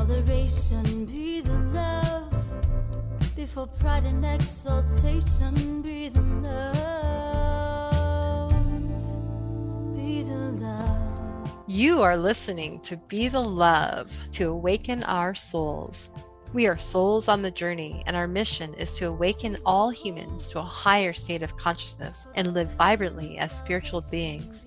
toleration, be the love. Before pride and exaltation, be the love. Be the love. You are listening to Be the Love, to awaken our souls. We are souls on the journey, and our mission is to awaken all humans to a higher state of consciousness and live vibrantly as spiritual beings.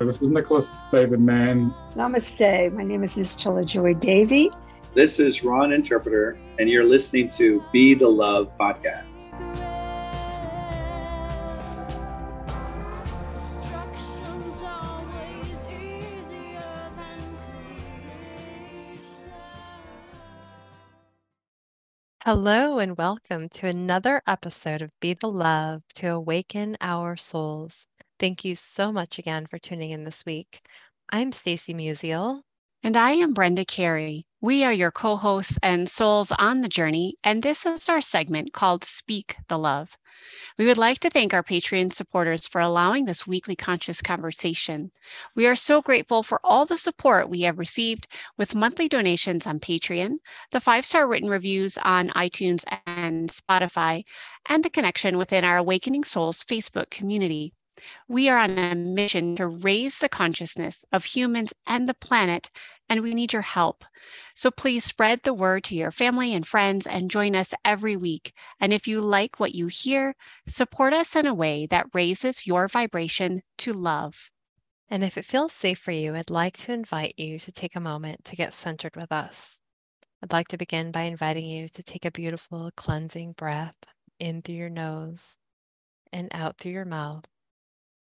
This is Nicholas David Mann. Namaste. My name is Ischela Joy Davy. This is Ron Interpreter, and you're listening to Be The Love Podcast. Hello and welcome to another episode of Be The Love, to awaken our souls. Thank you so much again for tuning in this week. I'm Stacey Musial. And I am Brenda Carey. We are your co-hosts and souls on the journey, and this is our segment called Speak the Love. We would like to thank our Patreon supporters for allowing this weekly conscious conversation. We are so grateful for all the support we have received with monthly donations on Patreon, the 5-star written reviews on iTunes and Spotify, and the connection within our Awakening Souls Facebook community. We are on a mission to raise the consciousness of humans and the planet, and we need your help. So please spread the word to your family and friends and join us every week. And if you like what you hear, support us in a way that raises your vibration to love. And if it feels safe for you, I'd like to invite you to take a moment to get centered with us. I'd like to begin by inviting you to take a beautiful cleansing breath in through your nose and out through your mouth,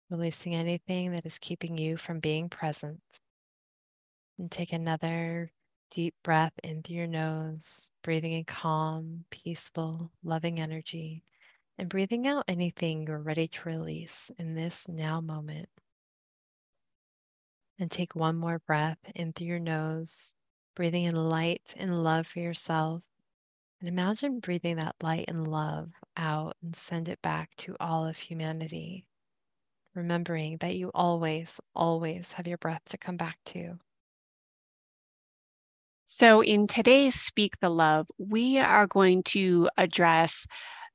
releasing anything that is keeping you from being present. And take another deep breath in through your nose, breathing in calm, peaceful, loving energy, and breathing out anything you're ready to release in this now moment. And take one more breath in through your nose, breathing in light and love for yourself. And imagine breathing that light and love out and send it back to all of humanity. Remembering that you always, always have your breath to come back to. So in today's Speak the Love, we are going to address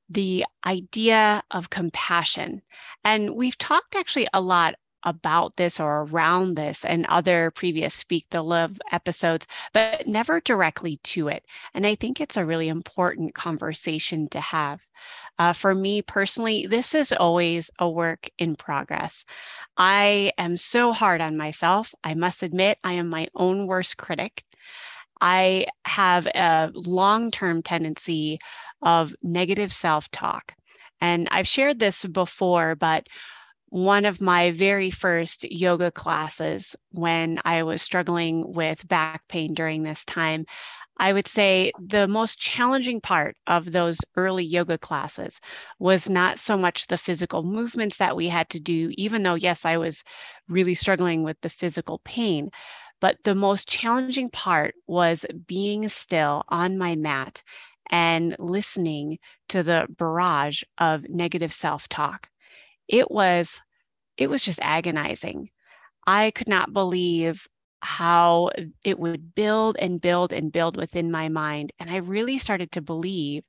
the idea of compassion. And we've talked actually a lot about this or around this and other previous Speak the Love episodes, but never directly to it. And I think it's a really important conversation to have. For me personally, this is always a work in progress. I am so hard on myself. I must admit, I am my own worst critic. I have a long-term tendency of negative self-talk. And I've shared this before, but one of my very first yoga classes when I was struggling with back pain during this time, I would say the most challenging part of those early yoga classes was not so much the physical movements that we had to do, even though, yes, I was really struggling with the physical pain, but the most challenging part was being still on my mat and listening to the barrage of negative self-talk. It was just agonizing. I could not believe how it would build and build and build within my mind. And I really started to believe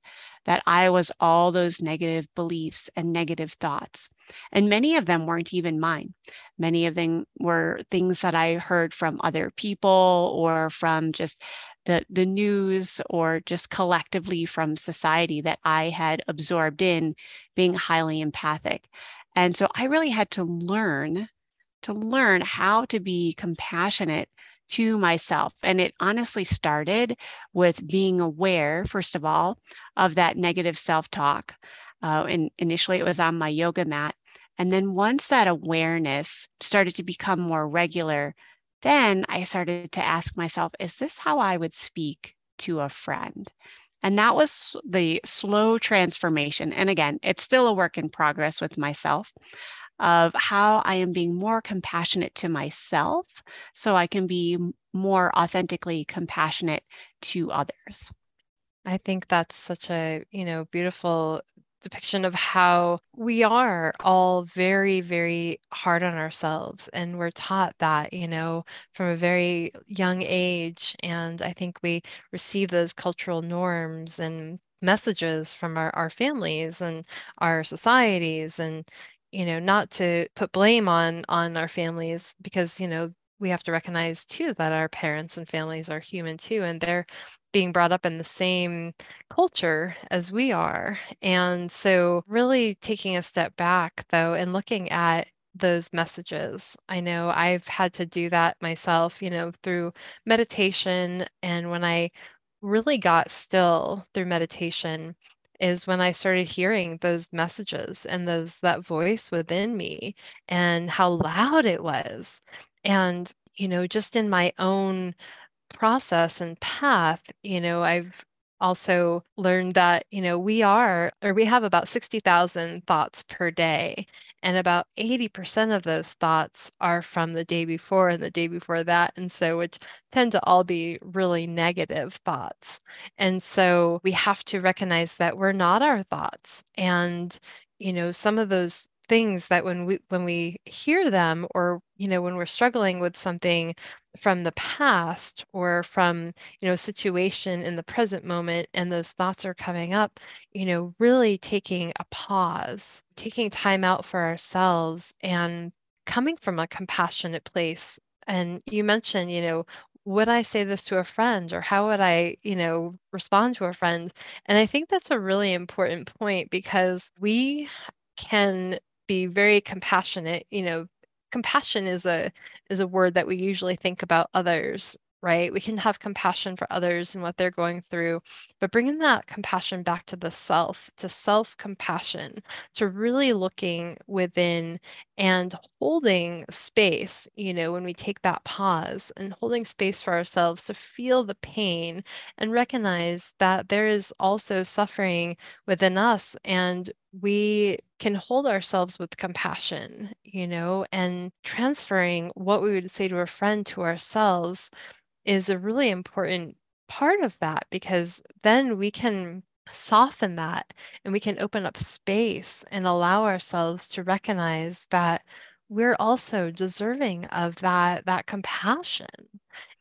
that I was all those negative beliefs and negative thoughts. And many of them weren't even mine. Many of them were things that I heard from other people or from just the news or just collectively from society that I had absorbed in being highly empathic. And so I really had to learn how to be compassionate to myself. And it honestly started with being aware, first of all, of that negative self-talk. And initially it was on my yoga mat. And then once that awareness started to become more regular, then I started to ask myself, is this how I would speak to a friend. And that was the slow transformation. And again, it's still a work in progress with myself of how I am being more compassionate to myself so I can be more authentically compassionate to others. I think that's such a, beautiful depiction of how we are all very, very hard on ourselves. And we're taught that, from a very young age. And I think we receive those cultural norms and messages from our families and our societies. And, not to put blame on our families, because, we have to recognize too that our parents and families are human too, and they're being brought up in the same culture as we are. And so really taking a step back though and looking at those messages. I know I've had to do that myself, through meditation. And when I really got still through meditation is when I started hearing those messages and that voice within me and how loud it was. And, just in my own process and path, I've also learned that, we have about 60,000 thoughts per day, and about 80% of those thoughts are from the day before and the day before that. And so, which tend to all be really negative thoughts. And so we have to recognize that we're not our thoughts. And, some of those things that when we hear them, or when we're struggling with something from the past or from a situation in the present moment, and those thoughts are coming up, really taking a pause, taking time out for ourselves, and coming from a compassionate place. And you mentioned, would I say this to a friend, or how would I, respond to a friend? And I think that's a really important point, because we can be very compassionate. Compassion is a word that we usually think about others, right? We can have compassion for others and what they're going through, but bringing that compassion back to the self, to self-compassion, to really looking within and holding space, when we take that pause and holding space for ourselves to feel the pain and recognize that there is also suffering within us, and we can hold ourselves with compassion, and transferring what we would say to a friend to ourselves is a really important part of that, because then we can soften that and we can open up space and allow ourselves to recognize that we're also deserving of that compassion.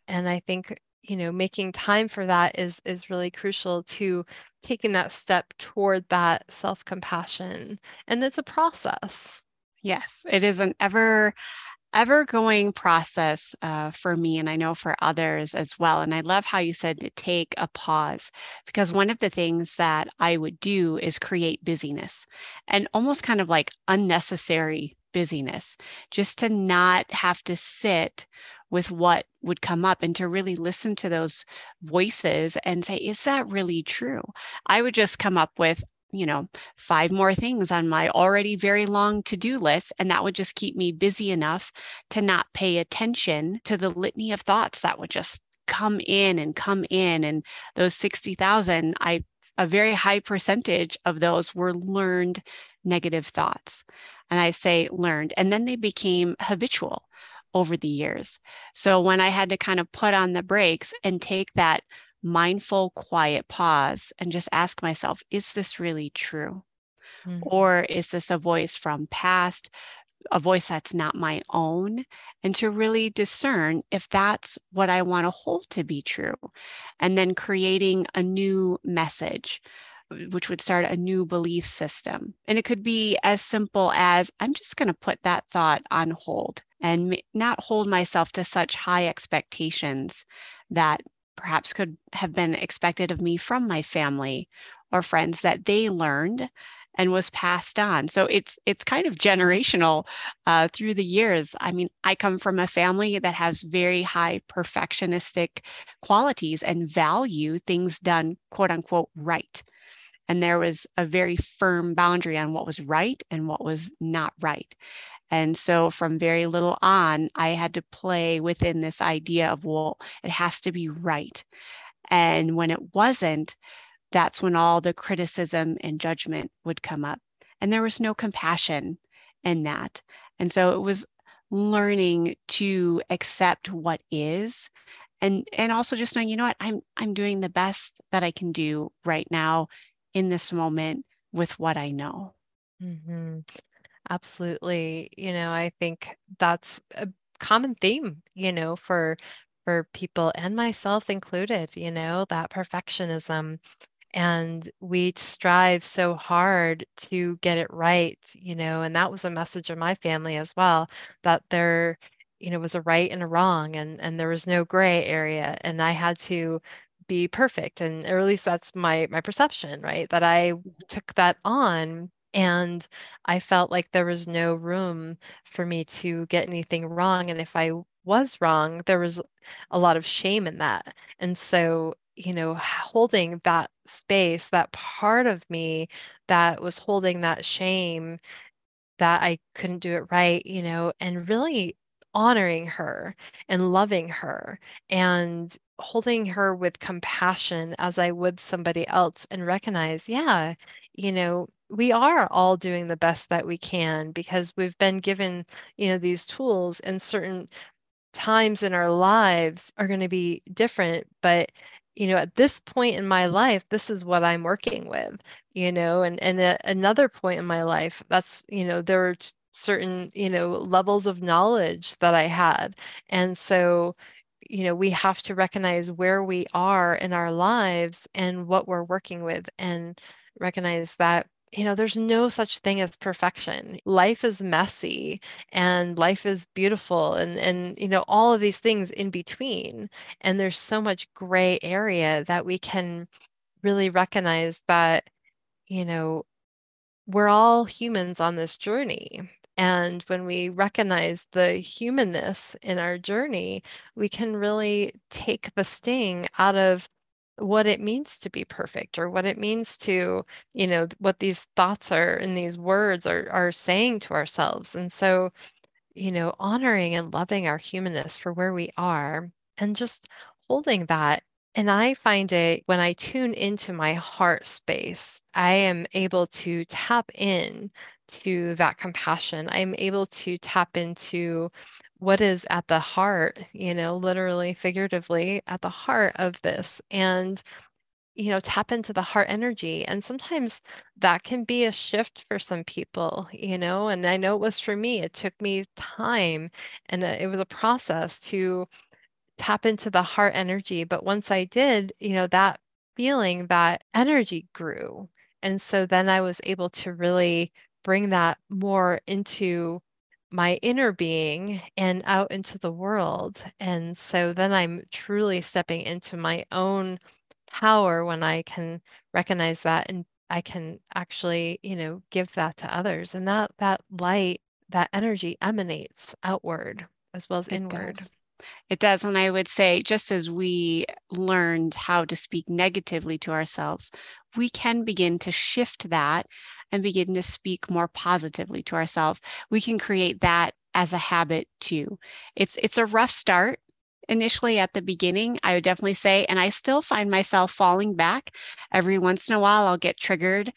And I think, making time for that is really crucial to taking that step toward that self-compassion. And it's a process. Yes, it is an ever-going process for me, and I know for others as well. And I love how you said to take a pause, because one of the things that I would do is create busyness, and almost kind of like unnecessary busyness, just to not have to sit with what would come up and to really listen to those voices and say, is that really true? I would just come up with, 5 more things on my already very long to-do list. And that would just keep me busy enough to not pay attention to the litany of thoughts that would just come in. And those 60,000, a very high percentage of those were learned negative thoughts. And I say learned, and then they became habitual over the years. So when I had to kind of put on the brakes and take that mindful, quiet pause and just ask myself, is this really true? Mm-hmm. Or is this a voice from past, a voice that's not my own? And to really discern if that's what I want to hold to be true. And then creating a new message, which would start a new belief system. And it could be as simple as, I'm just going to put that thought on hold and not hold myself to such high expectations that perhaps could have been expected of me from my family or friends that they learned and was passed on. So it's kind of generational through the years. I mean, I come from a family that has very high perfectionistic qualities and value things done, quote unquote, right. And there was a very firm boundary on what was right and what was not right. And so from very little on, I had to play within this idea of, well, it has to be right. And when it wasn't, that's when all the criticism and judgment would come up. And there was no compassion in that. And so it was learning to accept what is, and also just knowing, you know what, I'm doing the best that I can do right now in this moment with what I know. Mm-hmm. Absolutely. You know, I think that's a common theme, you know, for people and myself included, you know, that perfectionism. And we strive so hard to get it right, you know, and that was a message in my family as well, that there, you know, was a right and a wrong, and there was no gray area, and I had to be perfect. And or at least that's my perception, right? That I took that on, and I felt like there was no room for me to get anything wrong. And if I was wrong, there was a lot of shame in that. And so, you know, holding that space, that part of me that was holding that shame that I couldn't do it right, you know, and really honoring her and loving her and holding her with compassion as I would somebody else, and recognize, yeah, you know, we are all doing the best that we can because we've been given, you know, these tools, and certain times in our lives are going to be different. But, you know, at this point in my life, this is what I'm working with, you know, and another point in my life, that's, you know, there are certain, you know, levels of knowledge that I had. And so, you know, we have to recognize where we are in our lives and what we're working with, and recognize that, you know, there's no such thing as perfection. Life is messy and life is beautiful, and, you know, all of these things in between. And there's so much gray area that we can really recognize that, you know, we're all humans on this journey. And when we recognize the humanness in our journey, we can really take the sting out of what it means to be perfect, or what it means to, you know, what these thoughts are and these words are saying to ourselves. And so, you know, honoring and loving our humanness for where we are, and just holding that. And I find it when I tune into my heart space, I am able to tap in to that compassion. I'm able to tap into what is at the heart, you know, literally, figuratively, at the heart of this, and, you know, tap into the heart energy. And sometimes that can be a shift for some people, you know, and I know it was for me. It took me time, and it was a process to tap into the heart energy. But once I did, you know, that feeling, that energy grew. And so then I was able to really bring that more into my inner being and out into the world. And so then I'm truly stepping into my own power when I can recognize that, and I can actually, you know, give that to others. And that light, that energy emanates outward as well as inward. It does. And I would say, just as we learned how to speak negatively to ourselves, we can begin to shift that and begin to speak more positively to ourselves. We can create that as a habit too. It's a rough start initially at the beginning, I would definitely say, and I still find myself falling back. Every once in a while, I'll get triggered,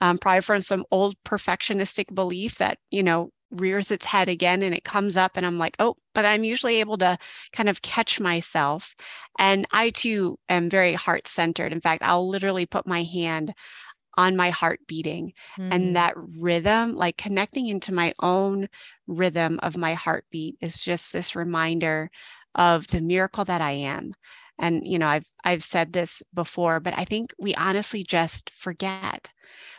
probably from some old perfectionistic belief that, you know, rears its head again, and it comes up, and I'm like, oh, but I'm usually able to kind of catch myself. And I too am very heart-centered. In fact, I'll literally put my hand on my heart beating, and that rhythm, like connecting into my own rhythm of my heartbeat, is just this reminder of the miracle that I am. And, you know, I've said this before, but I think we honestly just forget.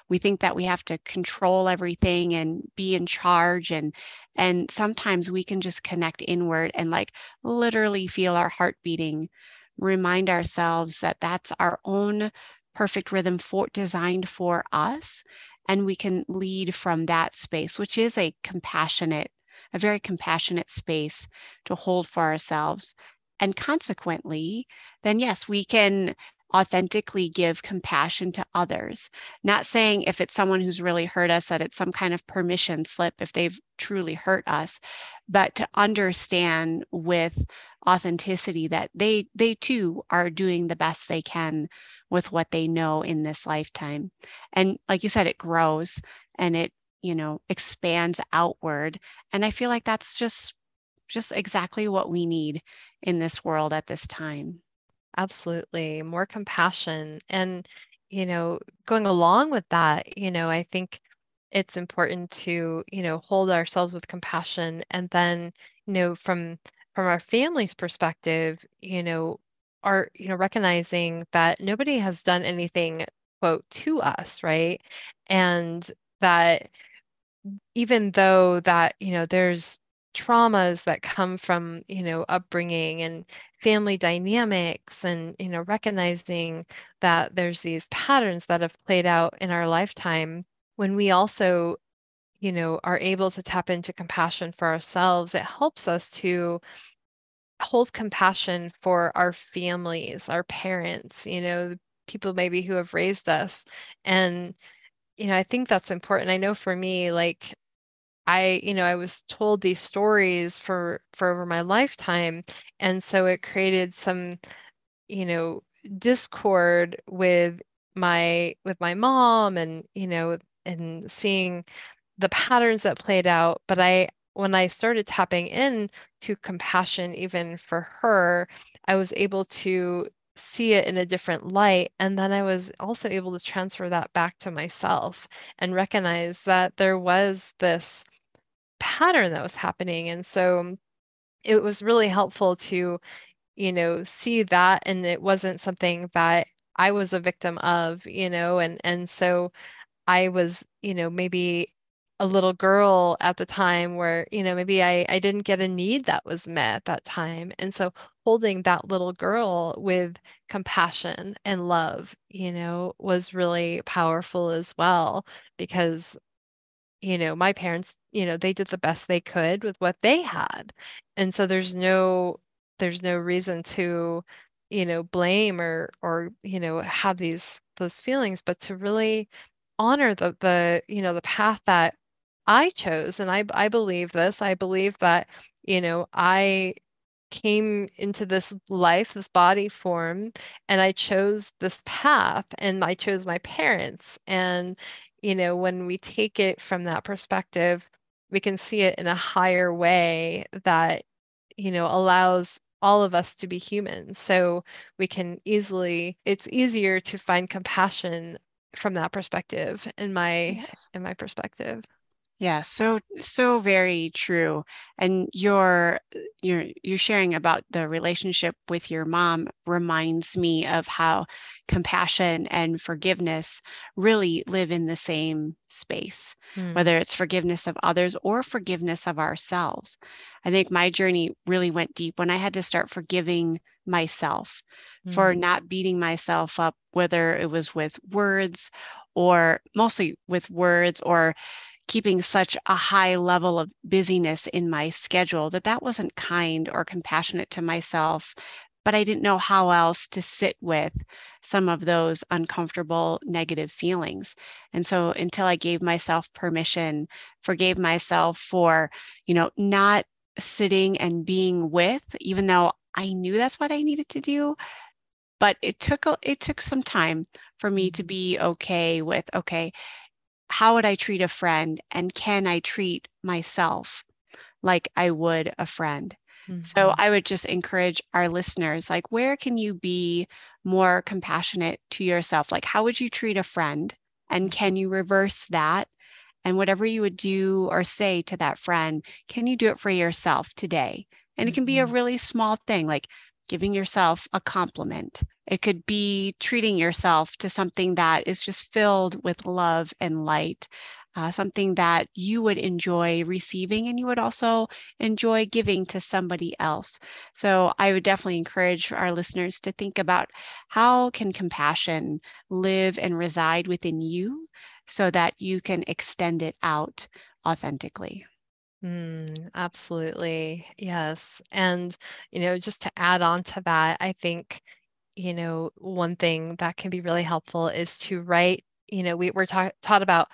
We think that we have to control everything and be in charge, and sometimes we can just connect inward and, like, literally feel our heart beating, remind ourselves that that's our own perfect rhythm designed for us. And we can lead from that space, which is a very compassionate space to hold for ourselves. And consequently, then yes, we can authentically give compassion to others. Not saying if it's someone who's really hurt us that it's some kind of permission slip if they've truly hurt us, but to understand with authenticity that they too are doing the best they can with what they know in this lifetime. And like you said, it grows and it, you know, expands outward. And I feel like that's just exactly what we need in this world at this time. Absolutely. More compassion. And, you know, going along with that, you know, I think it's important to, you know, hold ourselves with compassion. And then, you know, from our family's perspective, you know, are, you know, recognizing that nobody has done anything, quote, to us, right? And that even though that, you know, there's traumas that come from, you know, upbringing and family dynamics and, you know, recognizing that there's these patterns that have played out in our lifetime, when we also, you know, are able to tap into compassion for ourselves, it helps us to hold compassion for our families, our parents, you know, the people maybe who have raised us. And, you know, I think that's important. I know for me, like, I was told these stories for over my lifetime. And so it created some, you know, discord with my mom and, you know, and seeing the patterns that played out. But when I started tapping in to compassion, even for her, I was able to see it in a different light. And then I was also able to transfer that back to myself and recognize that there was this pattern that was happening. And so it was really helpful to, you know, see that, and it wasn't something that I was a victim of, you know, and so I was, you know, maybe a little girl at the time where, you know, maybe I didn't get a need that was met at that time. And so holding that little girl with compassion and love, you know, was really powerful as well, because, you know, my parents, you know, they did the best they could with what they had. And so there's no reason to, you know, blame or, you know, have those feelings, but to really honor the you know, the path that I chose. And I believe this. I believe that, you know, I came into this life, this body form, and I chose this path, and I chose my parents. And, you know, when we take it from that perspective, we can see it in a higher way that, you know, allows all of us to be human. So it's easier to find compassion from that perspective in my perspective. Yeah, so very true. And you're sharing about the relationship with your mom reminds me of how compassion and forgiveness really live in the same space, whether it's forgiveness of others or forgiveness of ourselves. I think my journey really went deep when I had to start forgiving myself for not beating myself up, whether it was with words or mostly with words or keeping such a high level of busyness in my schedule that wasn't kind or compassionate to myself. But I didn't know how else to sit with some of those uncomfortable negative feelings. And so until I gave myself permission, forgave myself for, you know, not sitting and being with, even though I knew that's what I needed to do, but it took some time for me to be okay with, okay, how would I treat a friend? And can I treat myself like I would a friend? Mm-hmm. So I would just encourage our listeners, like, where can you be more compassionate to yourself? Like, how would you treat a friend? And can you reverse that? And whatever you would do or say to that friend, can you do it for yourself today? And it can be a really small thing, like giving yourself a compliment. It could be treating yourself to something that is just filled with love and light, something that you would enjoy receiving and you would also enjoy giving to somebody else. So I would definitely encourage our listeners to think about how can compassion live and reside within you so that you can extend it out authentically. Absolutely. Yes. And, you know, just to add on to that, I think, you know, one thing that can be really helpful is to write, you know, we're taught about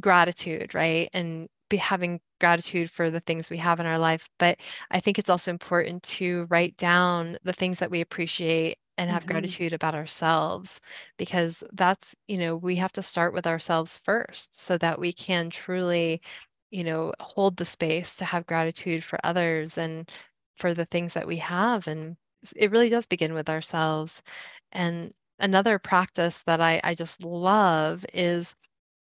gratitude, right? And having gratitude for the things we have in our life. But I think it's also important to write down the things that we appreciate and have gratitude about ourselves, because that's, you know, we have to start with ourselves first so that we can truly, you know, hold the space to have gratitude for others and for the things that we have. And it really does begin with ourselves. And another practice that I just love is,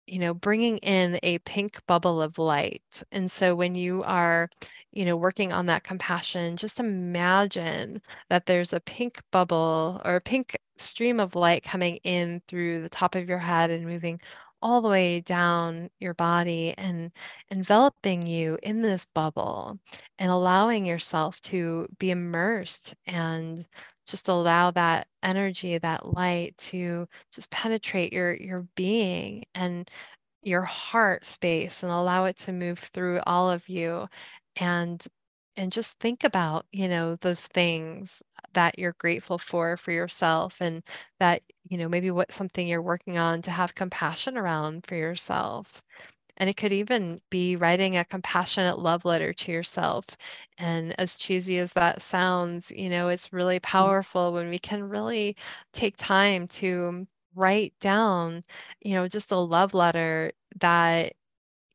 you know, bringing in a pink bubble of light. And so when you are, you know, working on that compassion, just imagine that there's a pink bubble or a pink stream of light coming in through the top of your head and moving all the way down your body and enveloping you in this bubble and allowing yourself to be immersed and just allow that energy, that light to just penetrate your being and your heart space and allow it to move through all of you. And just think about, you know, those things that you're grateful for yourself, and that, you know, maybe what something you're working on to have compassion around for yourself. And it could even be writing a compassionate love letter to yourself. And as cheesy as that sounds, you know, it's really powerful when we can really take time to write down, you know, just a love letter that,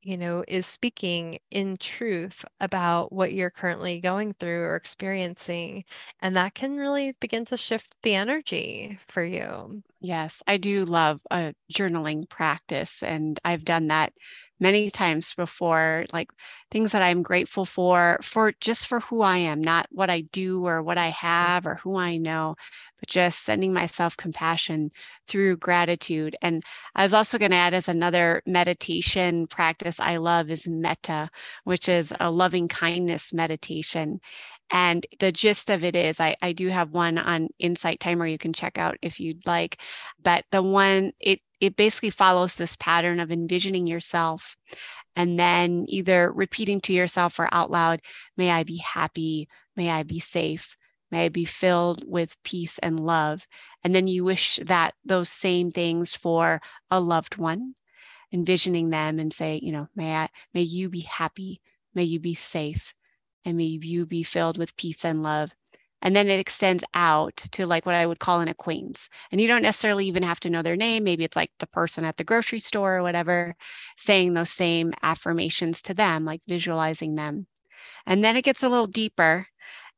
you know, is speaking in truth about what you're currently going through or experiencing. And that can really begin to shift the energy for you. Yes, I do love a journaling practice. And I've done that many times before, like things that I'm grateful for just for who I am, not what I do or what I have or who I know, but just sending myself compassion through gratitude. And I was also going to add, as another meditation practice I love is Metta, which is a loving kindness meditation. And the gist of it is, I do have one on Insight Timer you can check out if you'd like, but the one, it basically follows this pattern of envisioning yourself and then either repeating to yourself or out loud, may I be happy, may I be safe, may I be filled with peace and love. And then you wish that those same things for a loved one, envisioning them and say, you know, may you be happy, may you be safe, and may you be filled with peace and love. And then it extends out to like what I would call an acquaintance. And you don't necessarily even have to know their name. Maybe it's like the person at the grocery store or whatever, saying those same affirmations to them, like visualizing them. And then it gets a little deeper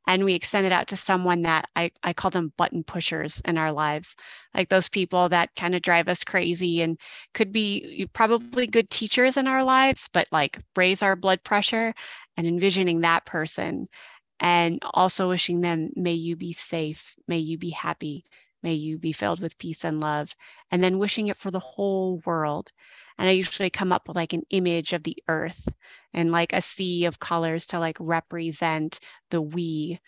and we extend it out to someone that I call them button pushers in our lives, like those people that kind of drive us crazy and could be probably good teachers in our lives, but like raise our blood pressure, and envisioning that person. And also wishing them, may you be safe, may you be happy, may you be filled with peace and love, and then wishing it for the whole world. And I usually come up with like an image of the earth and like a sea of colors to like represent the we.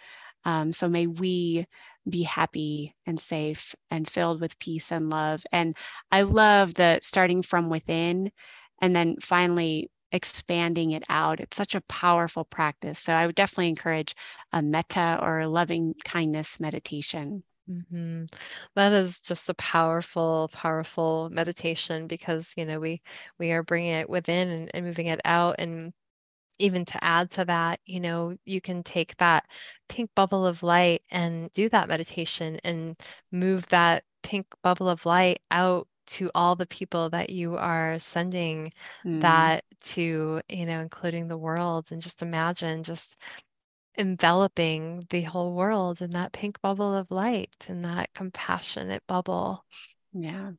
So may we be happy and safe and filled with peace and love. And I love the starting from within and then finally expanding it out. It's such a powerful practice. So I would definitely encourage a Metta or a loving kindness meditation. Mm-hmm. That is just a powerful, powerful meditation, because, you know, we are bringing it within and moving it out. And even to add to that, you know, you can take that pink bubble of light and do that meditation and move that pink bubble of light out to all the people that you are sending that to, you know, including the world. And just imagine just enveloping the whole world in that pink bubble of light and that compassionate bubble. Yeah.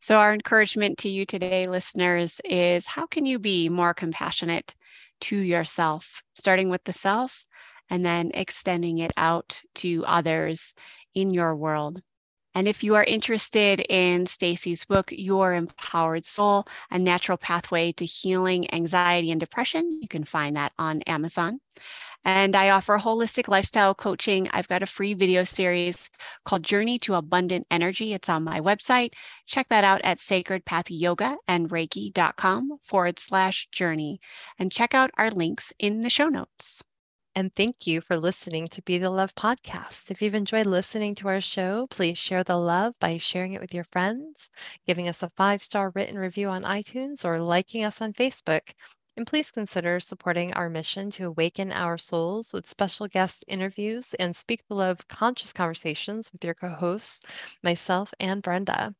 So our encouragement to you today, listeners, is how can you be more compassionate to yourself, starting with the self and then extending it out to others in your world. And if you are interested in Stacey's book, Your Empowered Soul, A Natural Pathway to Healing Anxiety and Depression, you can find that on Amazon. And I offer holistic lifestyle coaching. I've got a free video series called Journey to Abundant Energy. It's on my website. Check that out at sacredpathyogaandreiki.com/journey. And check out our links in the show notes. And thank you for listening to Be The Love Podcast. If you've enjoyed listening to our show, please share the love by sharing it with your friends, giving us a 5-star written review on iTunes, or liking us on Facebook. And please consider supporting our mission to awaken our souls with special guest interviews and Speak the Love conscious conversations with your co-hosts, myself and Brenda.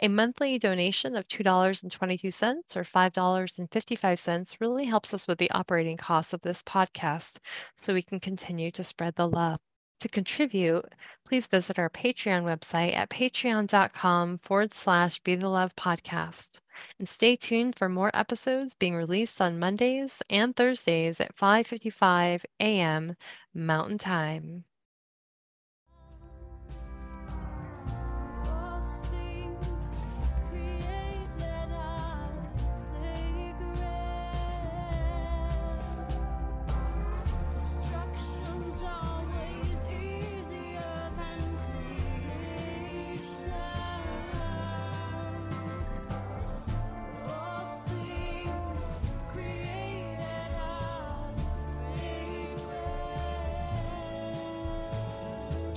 A monthly donation of $2.22 or $5.55 really helps us with the operating costs of this podcast so we can continue to spread the love. To contribute, please visit our Patreon website at patreon.com/Be The Love Podcast. And stay tuned for more episodes being released on Mondays and Thursdays at 5:55 a.m. Mountain Time.